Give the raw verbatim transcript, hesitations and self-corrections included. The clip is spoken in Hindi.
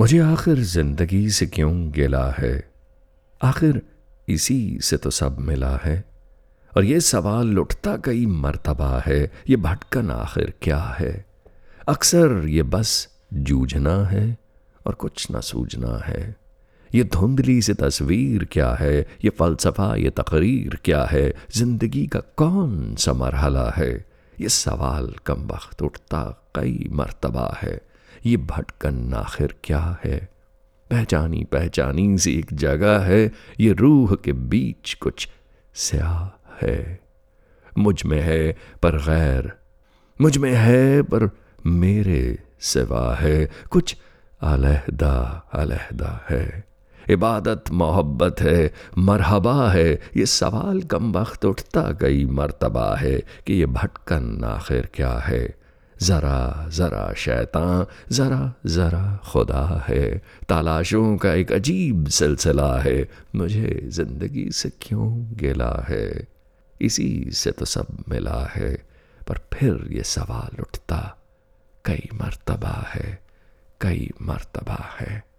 मुझे आखिर जिंदगी से क्यों गिला है, आखिर इसी से तो सब मिला है। और ये सवाल उठता कई मर्तबा है, ये भटकन आखिर क्या है। अक्सर ये बस जूझना है और कुछ ना सूझना है। ये धुंधली से तस्वीर क्या है, ये फलसफा ये तकरीर क्या है, जिंदगी का कौन सा मरहला है। ये सवाल कम वक्त उठता कई मर्तबा है, ये भटकन आखिर क्या है। पहचानी पहचानी सी एक जगह है, ये रूह के बीच कुछ स्याह है। मुझ में है पर गैर, मुझ में है पर मेरे सिवा है, कुछ अलहदा अलहदा है। इबादत मोहब्बत है, मरहबा है, ये सवाल कम वक्त उठता कई मर्तबा है कि ये भटकन आखिर क्या है। ज़रा ज़रा शैतान, ज़रा ज़रा खुदा है, तलाशों का एक अजीब सिलसिला है। मुझे ज़िंदगी से क्यों गिला है, इसी से तो सब मिला है। पर फिर ये सवाल उठता कई मर्तबा है, कई मर्तबा है।